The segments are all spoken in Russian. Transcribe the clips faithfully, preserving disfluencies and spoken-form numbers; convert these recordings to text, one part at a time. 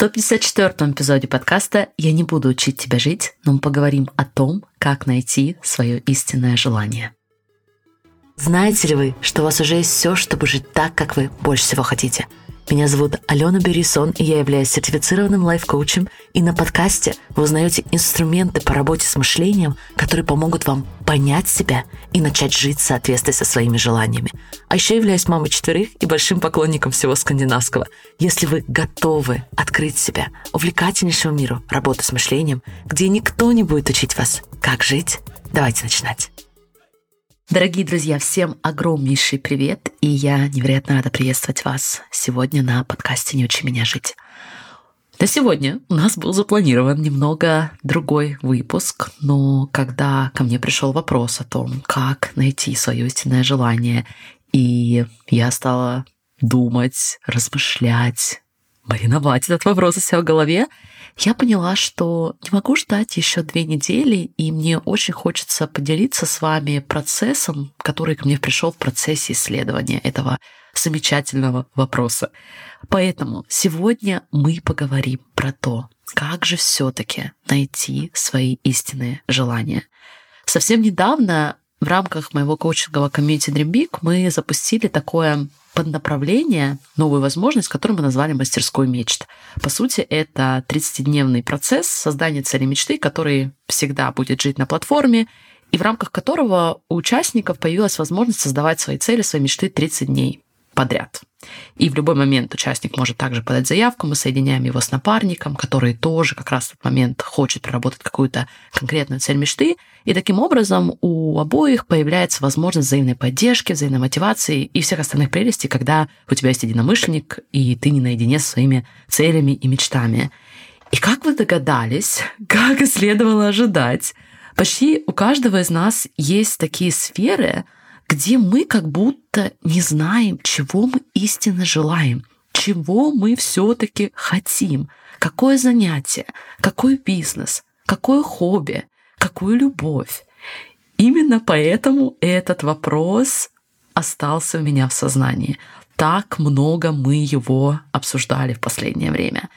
сто пятьдесят четвёртом эпизоде подкаста «Я не буду учить тебя жить», но мы поговорим о том, как найти свое истинное желание. Знаете ли вы, что у вас уже есть все, чтобы жить так, как вы больше всего хотите? Меня зовут Алена Берисон, и я являюсь сертифицированным лайф-коучем, и на подкасте вы узнаете инструменты по работе с мышлением, которые помогут вам понять себя и начать жить в соответствии со своими желаниями. А еще являюсь мамой четверых и большим поклонником всего скандинавского. Если вы готовы открыть себя увлекательнейшему миру работы с мышлением, где никто не будет учить вас, как жить, давайте начинать. Дорогие друзья, всем огромнейший привет, и я невероятно рада приветствовать вас сегодня на подкасте «Не учи меня жить». На сегодня у нас был запланирован немного другой выпуск, но когда ко мне пришел вопрос о том, как найти свое истинное желание, и я стала думать, размышлять, мариновать этот вопрос у себя в голове, я поняла, что не могу ждать еще две недели, и мне очень хочется поделиться с вами процессом, который ко мне пришел в процессе исследования этого замечательного вопроса. Поэтому сегодня мы поговорим про то, как же все-таки найти свои истинные желания. Совсем недавно в рамках моего коучингового комьюнити Dream Big мы запустили такое поднаправление, новую возможность, которую мы назвали «Мастерской мечт». По сути, это тридцатидневный процесс создания цели мечты, который всегда будет жить на платформе, и в рамках которого у участников появилась возможность создавать свои цели, свои мечты тридцать дней подряд. И в любой момент участник может также подать заявку, мы соединяем его с напарником, который тоже как раз в этот момент хочет проработать какую-то конкретную цель мечты, и таким образом у обоих появляется возможность взаимной поддержки, взаимной мотивации и всех остальных прелестей, когда у тебя есть единомышленник, и ты не наедине со своими целями и мечтами. И как вы догадались, как и следовало ожидать, почти у каждого из нас есть такие сферы, где мы как будто не знаем, чего мы истинно желаем, чего мы все-таки хотим, какое занятие, какой бизнес, какое хобби, какую любовь. Именно поэтому этот вопрос остался у меня в сознании. Так много мы его обсуждали в последнее время.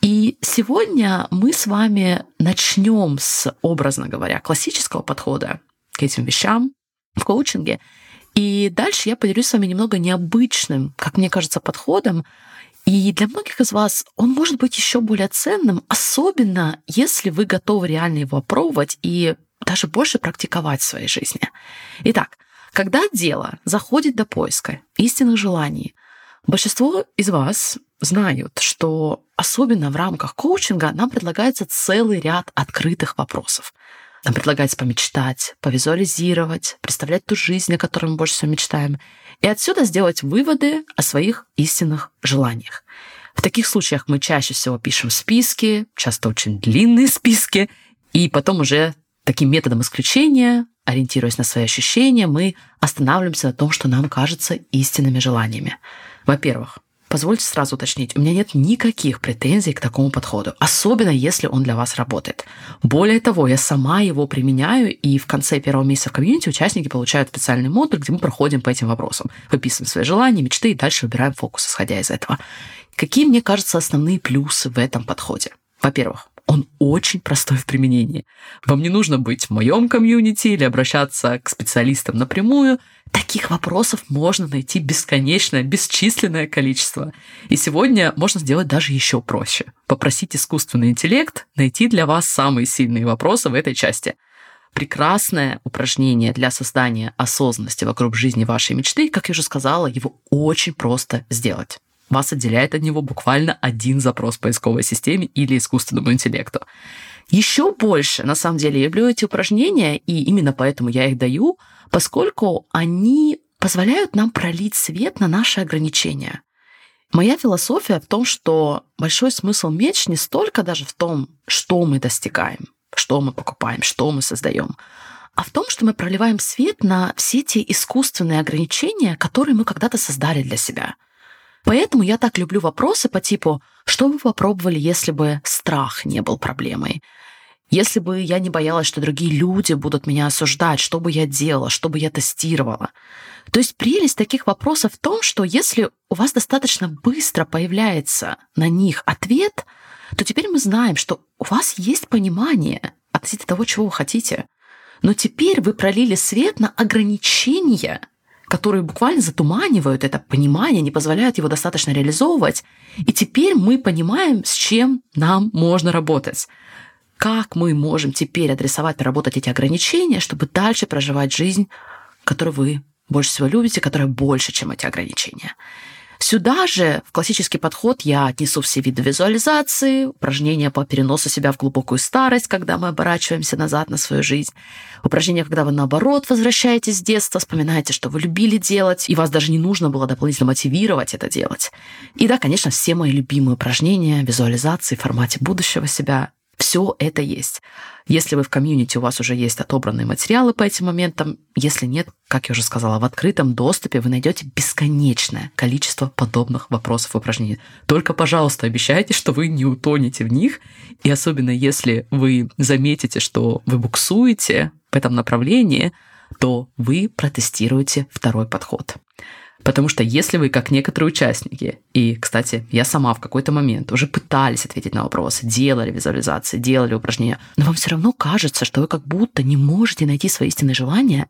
И сегодня мы с вами начнем с, образно говоря, классического подхода к этим вещам в коучинге. И дальше я поделюсь с вами немного необычным, как мне кажется, подходом. И для многих из вас он может быть еще более ценным, особенно если вы готовы реально его опробовать и даже больше практиковать в своей жизни. Итак, когда дело заходит до поиска истинных желаний, большинство из вас знают, что особенно в рамках коучинга нам предлагается целый ряд открытых вопросов. Нам предлагается помечтать, повизуализировать, представлять ту жизнь, о которой мы больше всего мечтаем, и отсюда сделать выводы о своих истинных желаниях. В таких случаях мы чаще всего пишем списки, часто очень длинные списки, и потом уже таким методом исключения, ориентируясь на свои ощущения, мы останавливаемся на том, что нам кажется истинными желаниями. Во-первых, позвольте сразу уточнить, у меня нет никаких претензий к такому подходу, особенно если он для вас работает. Более того, я сама его применяю, и в конце первого месяца в комьюнити участники получают специальный модуль, где мы проходим по этим вопросам, выписываем свои желания, мечты и дальше выбираем фокус, исходя из этого. Какие, мне кажется, основные плюсы в этом подходе? Во-первых, он очень простой в применении. Вам не нужно быть в моем комьюнити или обращаться к специалистам напрямую. Таких вопросов можно найти бесконечное, бесчисленное количество. И сегодня можно сделать даже еще проще. Попросить искусственный интеллект найти для вас самые сильные вопросы в этой части. Прекрасное упражнение для создания осознанности вокруг жизни вашей мечты. Как я уже сказала, его очень просто сделать. Вас отделяет от него буквально один запрос поисковой системе или искусственному интеллекту. Еще больше, на самом деле, я люблю эти упражнения, и именно поэтому я их даю, поскольку они позволяют нам пролить свет на наши ограничения. Моя философия в том, что большой смысл мечт не столько даже в том, что мы достигаем, что мы покупаем, что мы создаем, а в том, что мы проливаем свет на все те искусственные ограничения, которые мы когда-то создали для себя. Поэтому я так люблю вопросы по типу «Что бы вы попробовали, если бы страх не был проблемой? Если бы я не боялась, что другие люди будут меня осуждать, что бы я делала, что бы я тестировала?» То есть прелесть таких вопросов в том, что если у вас достаточно быстро появляется на них ответ – то теперь мы знаем, что у вас есть понимание относительно того, чего вы хотите. Но теперь вы пролили свет на ограничения, которые буквально затуманивают это понимание, не позволяют его достаточно реализовывать. И теперь мы понимаем, с чем нам можно работать. Как мы можем теперь адресовать, проработать эти ограничения, чтобы дальше проживать жизнь, которую вы больше всего любите, которая больше, чем эти ограничения. Сюда же в классический подход я отнесу все виды визуализации, упражнения по переносу себя в глубокую старость, когда мы оборачиваемся назад на свою жизнь, упражнения, когда вы, наоборот, возвращаетесь с детства, вспоминаете, что вы любили делать, и вас даже не нужно было дополнительно мотивировать это делать. И да, конечно, все мои любимые упражнения, визуализации в формате будущего себя, все это есть. Если вы в комьюнити, у вас уже есть отобранные материалы по этим моментам. Если нет, как я уже сказала, в открытом доступе вы найдете бесконечное количество подобных вопросов и упражнений. Только, пожалуйста, обещайте, что вы не утонете в них. И особенно если вы заметите, что вы буксуете в этом направлении, то вы протестируете второй подход. Потому что если вы, как некоторые участники, и, кстати, я сама в какой-то момент уже пытались ответить на вопросы, делали визуализации, делали упражнения, но вам все равно кажется, что вы как будто не можете найти свои истинные желания,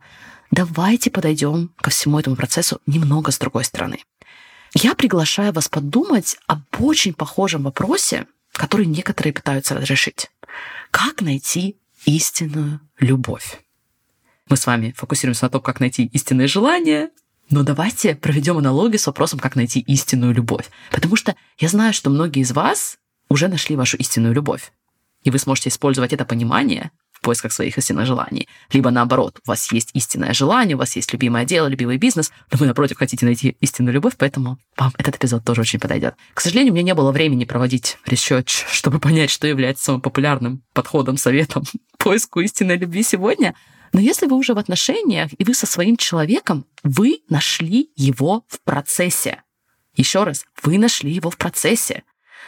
давайте подойдем ко всему этому процессу немного с другой стороны. Я приглашаю вас подумать об очень похожем вопросе, который некоторые пытаются разрешить. Как найти истинную любовь? Мы с вами фокусируемся на том, как найти истинные желания, но давайте проведем аналогию с вопросом, как найти истинную любовь. Потому что я знаю, что многие из вас уже нашли вашу истинную любовь. И вы сможете использовать это понимание в поисках своих истинных желаний. Либо наоборот, у вас есть истинное желание, у вас есть любимое дело, любимый бизнес, но вы, напротив, хотите найти истинную любовь, поэтому вам этот эпизод тоже очень подойдет. К сожалению, у меня не было времени проводить ресерч, чтобы понять, что является самым популярным подходом, советом к поиску истинной любви сегодня. Но если вы уже в отношениях, и вы со своим человеком, вы нашли его в процессе. Еще раз, вы нашли его в процессе.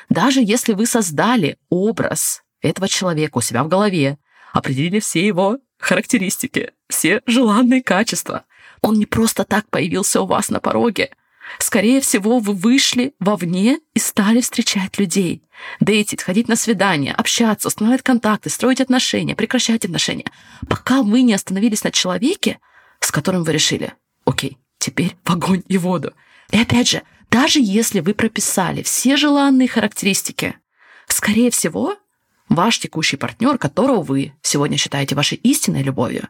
Даже если вы создали образ этого человека у себя в голове, определили все его характеристики, все желанные качества, он не просто так появился у вас на пороге. Скорее всего, вы вышли вовне и стали встречать людей, дейтить, ходить на свидания, общаться, устанавливать контакты, строить отношения, прекращать отношения, пока вы не остановились на человеке, с которым вы решили, окей, теперь в огонь и воду. И опять же, даже если вы прописали все желанные характеристики, скорее всего, ваш текущий партнер, которого вы сегодня считаете вашей истинной любовью,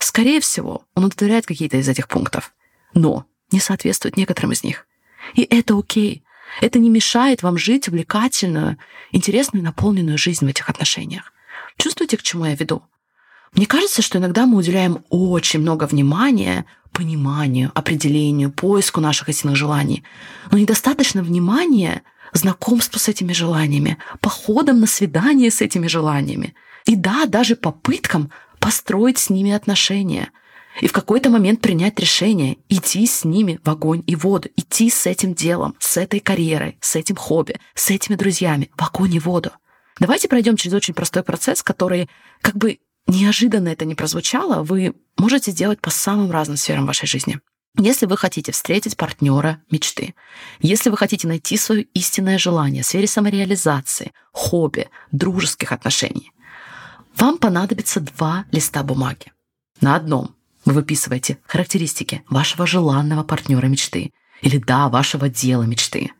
скорее всего, он удовлетворяет какие-то из этих пунктов, но не соответствует некоторым из них. И это окей. Это не мешает вам жить увлекательную, интересную, наполненную жизнь в этих отношениях. Чувствуете, к чему я веду? Мне кажется, что иногда мы уделяем очень много внимания пониманию, определению, поиску наших истинных желаний, но недостаточно внимания знакомству с этими желаниями, походам на свидание с этими желаниями. И да, даже попыткам построить с ними отношения. И в какой-то момент принять решение идти с ними в огонь и воду, идти с этим делом, с этой карьерой, с этим хобби, с этими друзьями в огонь и воду. Давайте пройдем через очень простой процесс, который, как бы неожиданно это ни прозвучало, вы можете сделать по самым разным сферам вашей жизни. Если вы хотите встретить партнера мечты, если вы хотите найти свое истинное желание в сфере самореализации, хобби, дружеских отношений, вам понадобится два листа бумаги. На одном вы выписываете характеристики вашего желанного партнера мечты или, да, вашего дела мечты.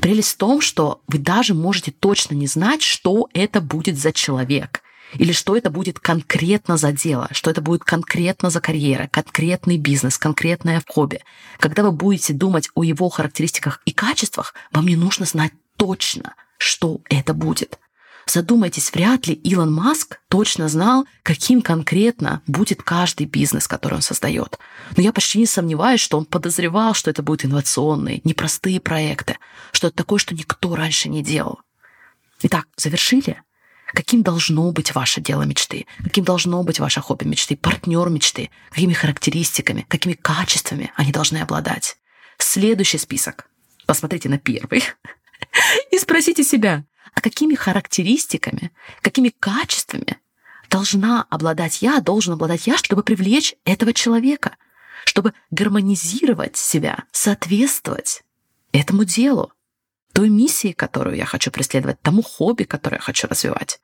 Прелесть в том, что вы даже можете точно не знать, что это будет за человек или что это будет конкретно за дело, что это будет конкретно за карьера, конкретный бизнес, конкретное хобби. Когда вы будете думать о его характеристиках и качествах, вам не нужно знать точно, что это будет. Задумайтесь, вряд ли Илон Маск точно знал, каким конкретно будет каждый бизнес, который он создает. Но я почти не сомневаюсь, что он подозревал, что это будут инновационные, непростые проекты, что это такое, что никто раньше не делал. Итак, завершили? Каким должно быть ваше дело мечты? Каким должно быть ваше хобби мечты, партнер мечты? Какими характеристиками, какими качествами они должны обладать? Следующий список. Посмотрите на первый и спросите себя, а какими характеристиками, какими качествами должна обладать я, должен обладать я, чтобы привлечь этого человека, чтобы гармонизировать себя, соответствовать этому делу. той миссии, которую я хочу преследовать, тому хобби, которое я хочу развивать.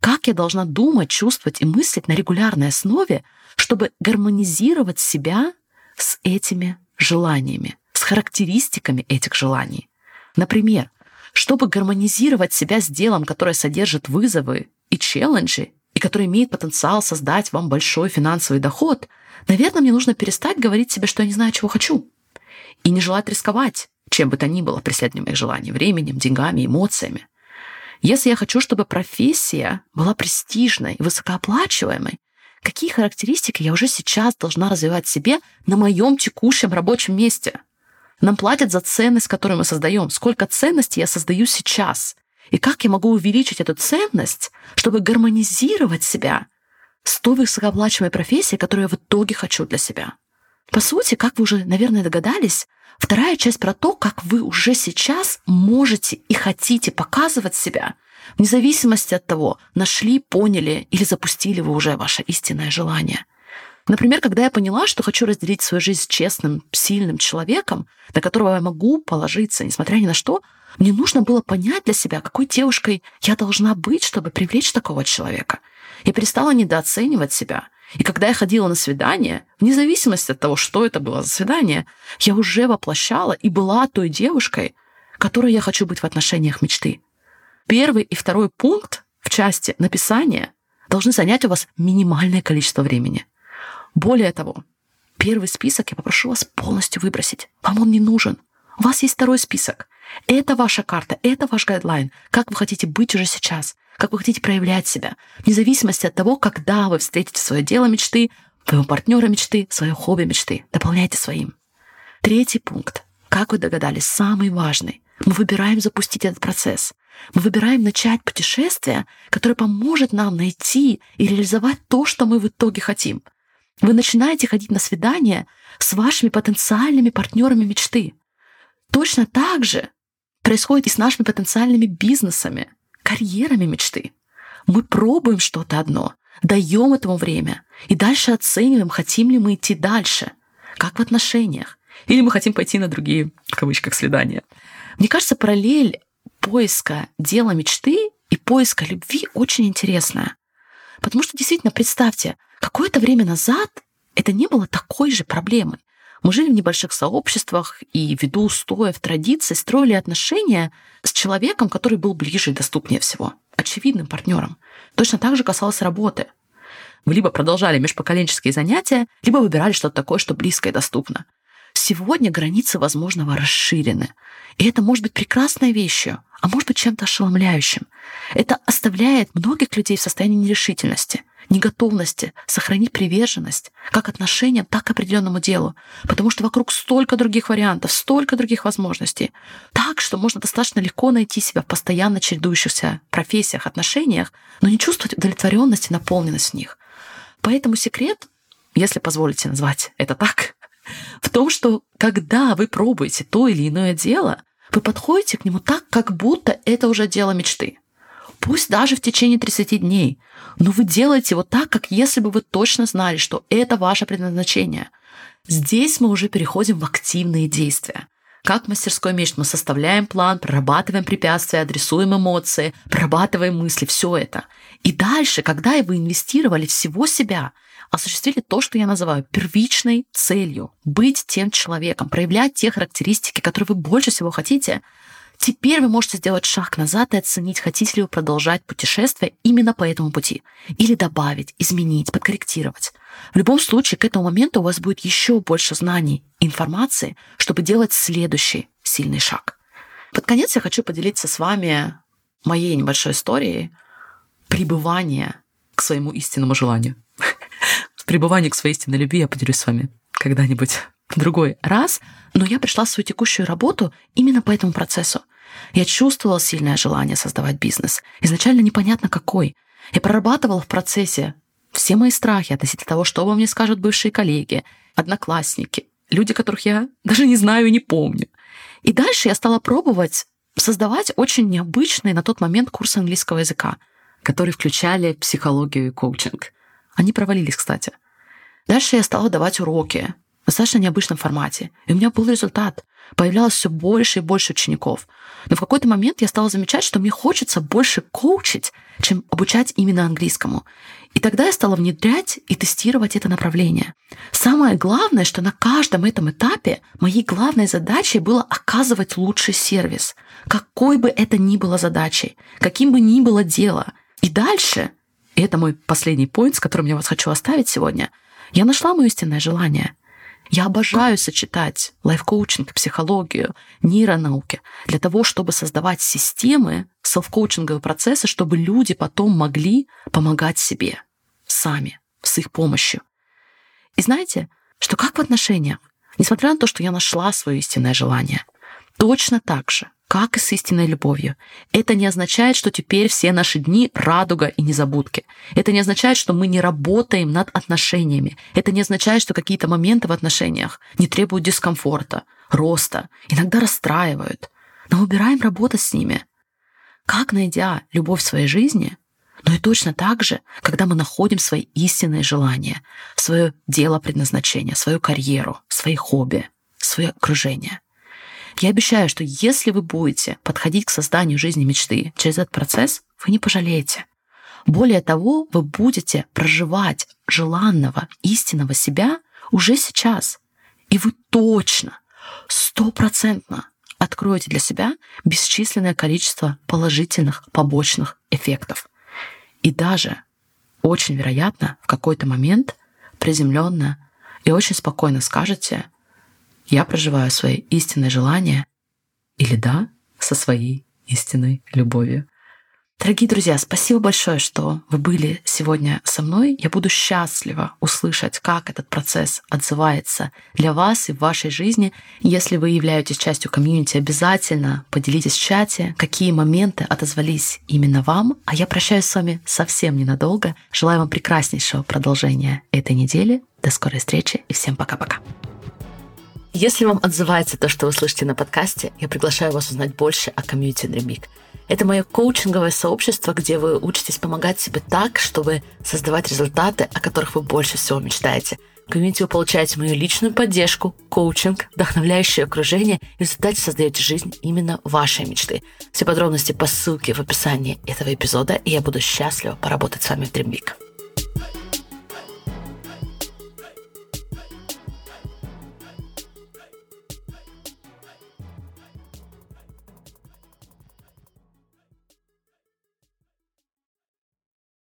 Как я должна думать, чувствовать и мыслить на регулярной основе, чтобы гармонизировать себя с этими желаниями, с характеристиками этих желаний. Например, чтобы гармонизировать себя с делом, которое содержит вызовы и челленджи, и которое имеет потенциал создать вам большой финансовый доход, наверное, мне нужно перестать говорить себе, что я не знаю, чего хочу, и не желать рисковать, чем бы то ни было, преследованием моих желаний, временем, деньгами, эмоциями. Если я хочу, чтобы профессия была престижной и высокооплачиваемой, какие характеристики я уже сейчас должна развивать в себе на моем текущем рабочем месте? Нам платят за ценность, которую мы создаем. Сколько ценностей я создаю сейчас? И как я могу увеличить эту ценность, чтобы гармонизировать себя с той высокооплачиваемой профессией, которую я в итоге хочу для себя? По сути, как вы уже, наверное, догадались, вторая часть про то, как вы уже сейчас можете и хотите показывать себя, вне зависимости от того, нашли, поняли или запустили вы уже ваше истинное желание. Например, когда я поняла, что хочу разделить свою жизнь с честным, сильным человеком, на которого я могу положиться, несмотря ни на что, мне нужно было понять для себя, какой девушкой я должна быть, чтобы привлечь такого человека. Я перестала недооценивать себя. И когда я ходила на свидание, вне зависимости от того, что это было за свидание, я уже воплощала и была той девушкой, которой я хочу быть в отношениях мечты. Первый и второй пункт в части написания должны занять у вас минимальное количество времени. Более того, первый список я попрошу вас полностью выбросить. Вам он не нужен. У вас есть второй список. Это ваша карта, это ваш гайдлайн. Как вы хотите быть уже сейчас, как вы хотите проявлять себя, вне зависимости от того, когда вы встретите свое дело мечты, своего партнера мечты, свое хобби мечты. Дополняйте своим. Третий пункт. Как вы догадались, самый важный. Мы выбираем запустить этот процесс. Мы выбираем начать путешествие, которое поможет нам найти и реализовать то, что мы в итоге хотим. Вы начинаете ходить на свидания с вашими потенциальными партнерами мечты. Точно так же происходит и с нашими потенциальными бизнесами, карьерами мечты. Мы пробуем что-то одно, даем этому время и дальше оцениваем, хотим ли мы идти дальше, как в отношениях, или мы хотим пойти на другие, в кавычках, свидания. Мне кажется, параллель поиска дела мечты и поиска любви очень интересная. Потому что действительно, представьте, какое-то время назад это не было такой же проблемой. Мы жили в небольших сообществах и, ввиду устоев традиций, строили отношения с человеком, который был ближе и доступнее всего, очевидным партнером. Точно так же касалось работы. Вы либо продолжали межпоколенческие занятия, либо выбирали что-то такое, что близко и доступно. Сегодня границы возможного расширены. И это может быть прекрасной вещью, а может быть чем-то ошеломляющим. Это оставляет многих людей в состоянии нерешительности, неготовности сохранить приверженность как отношениям, так и определенному делу. Потому что вокруг столько других вариантов, столько других возможностей. Так, что можно достаточно легко найти себя в постоянно чередующихся профессиях, отношениях, но не чувствовать удовлетворенность и наполненность в них. Поэтому секрет, если позволите назвать это так, в том, что когда вы пробуете то или иное дело, вы подходите к нему так, как будто это уже дело мечты. Пусть даже в течение тридцати дней, но вы делаете вот так, как если бы вы точно знали, что это ваше предназначение. Здесь мы уже переходим в активные действия. Как в мастерской мечте мы составляем план, прорабатываем препятствия, адресуем эмоции, прорабатываем мысли, все это. И дальше, когда вы инвестировали всего себя, осуществили то, что я называю первичной целью — быть тем человеком, проявлять те характеристики, которые вы больше всего хотите, теперь вы можете сделать шаг назад и оценить, хотите ли вы продолжать путешествие именно по этому пути. Или добавить, изменить, подкорректировать. В любом случае, к этому моменту у вас будет еще больше знаний, информации, чтобы делать следующий сильный шаг. Под конец я хочу поделиться с вами моей небольшой историей пребывания к своему истинному желанию. Пребывание к своей истинной любви я поделюсь с вами когда-нибудь в другой раз. Но я пришла в свою текущую работу именно по этому процессу. Я чувствовала сильное желание создавать бизнес. Изначально непонятно какой. Я прорабатывала в процессе все мои страхи относительно того, что обо мне скажут бывшие коллеги, одноклассники, люди, которых я даже не знаю и не помню. И дальше я стала пробовать создавать очень необычные на тот момент курсы английского языка, которые включали психологию и коучинг. Они провалились, кстати. Дальше я стала давать уроки в достаточно необычном формате. И у меня был результат. появлялось все больше и больше учеников. Но в какой-то момент я стала замечать, что мне хочется больше коучить, чем обучать именно английскому. И тогда я стала внедрять и тестировать это направление. Самое главное, что на каждом этом этапе моей главной задачей было оказывать лучший сервис, какой бы это ни было задачей, каким бы ни было дело. И дальше, и это мой последний поинт, с которым я вас хочу оставить сегодня, я нашла мое истинное желание. Я обожаю сочетать лайф-коучинг, психологию, нейронауки для того, чтобы создавать системы, селф-коучинговые процессы, чтобы люди потом могли помогать себе сами, с их помощью. И знаете, что как в отношениях, несмотря на то, что я нашла свое истинное желание, точно так же, как и с истинной любовью. Это не означает, что теперь все наши дни радуга и незабудки. Это не означает, что мы не работаем над отношениями. Это не означает, что какие-то моменты в отношениях не требуют дискомфорта, роста, иногда расстраивают. Но выбираем работать с ними. Как найдя любовь в своей жизни, но и точно так же, когда мы находим свои истинные желания, свое дело предназначения, свою карьеру, свои хобби, свое окружение. Я обещаю, что если вы будете подходить к созданию жизни мечты через этот процесс, вы не пожалеете. Более того, вы будете проживать желанного, истинного себя уже сейчас. И вы точно, стопроцентно откроете для себя бесчисленное количество положительных побочных эффектов. И даже, очень вероятно, в какой-то момент приземленно и очень спокойно скажете: я проживаю свои истинные желания, или да, со своей истинной любовью. Дорогие друзья, спасибо большое, что вы были сегодня со мной. Я буду счастлива услышать, как этот процесс отзывается для вас и в вашей жизни. Если вы являетесь частью комьюнити, обязательно поделитесь в чате, какие моменты отозвались именно вам. А я прощаюсь с вами совсем ненадолго. Желаю вам прекраснейшего продолжения этой недели. До скорой встречи и всем пока-пока. Если вам отзывается то, что вы слышите на подкасте, я приглашаю вас узнать больше о комьюнити Dream Big. Это мое коучинговое сообщество, где вы учитесь помогать себе так, чтобы создавать результаты, о которых вы больше всего мечтаете. В комьюнити вы получаете мою личную поддержку, коучинг, вдохновляющее окружение и в результате создаете жизнь именно вашей мечты. Все подробности по ссылке в описании этого эпизода, и я буду счастлива поработать с вами в Dream Big.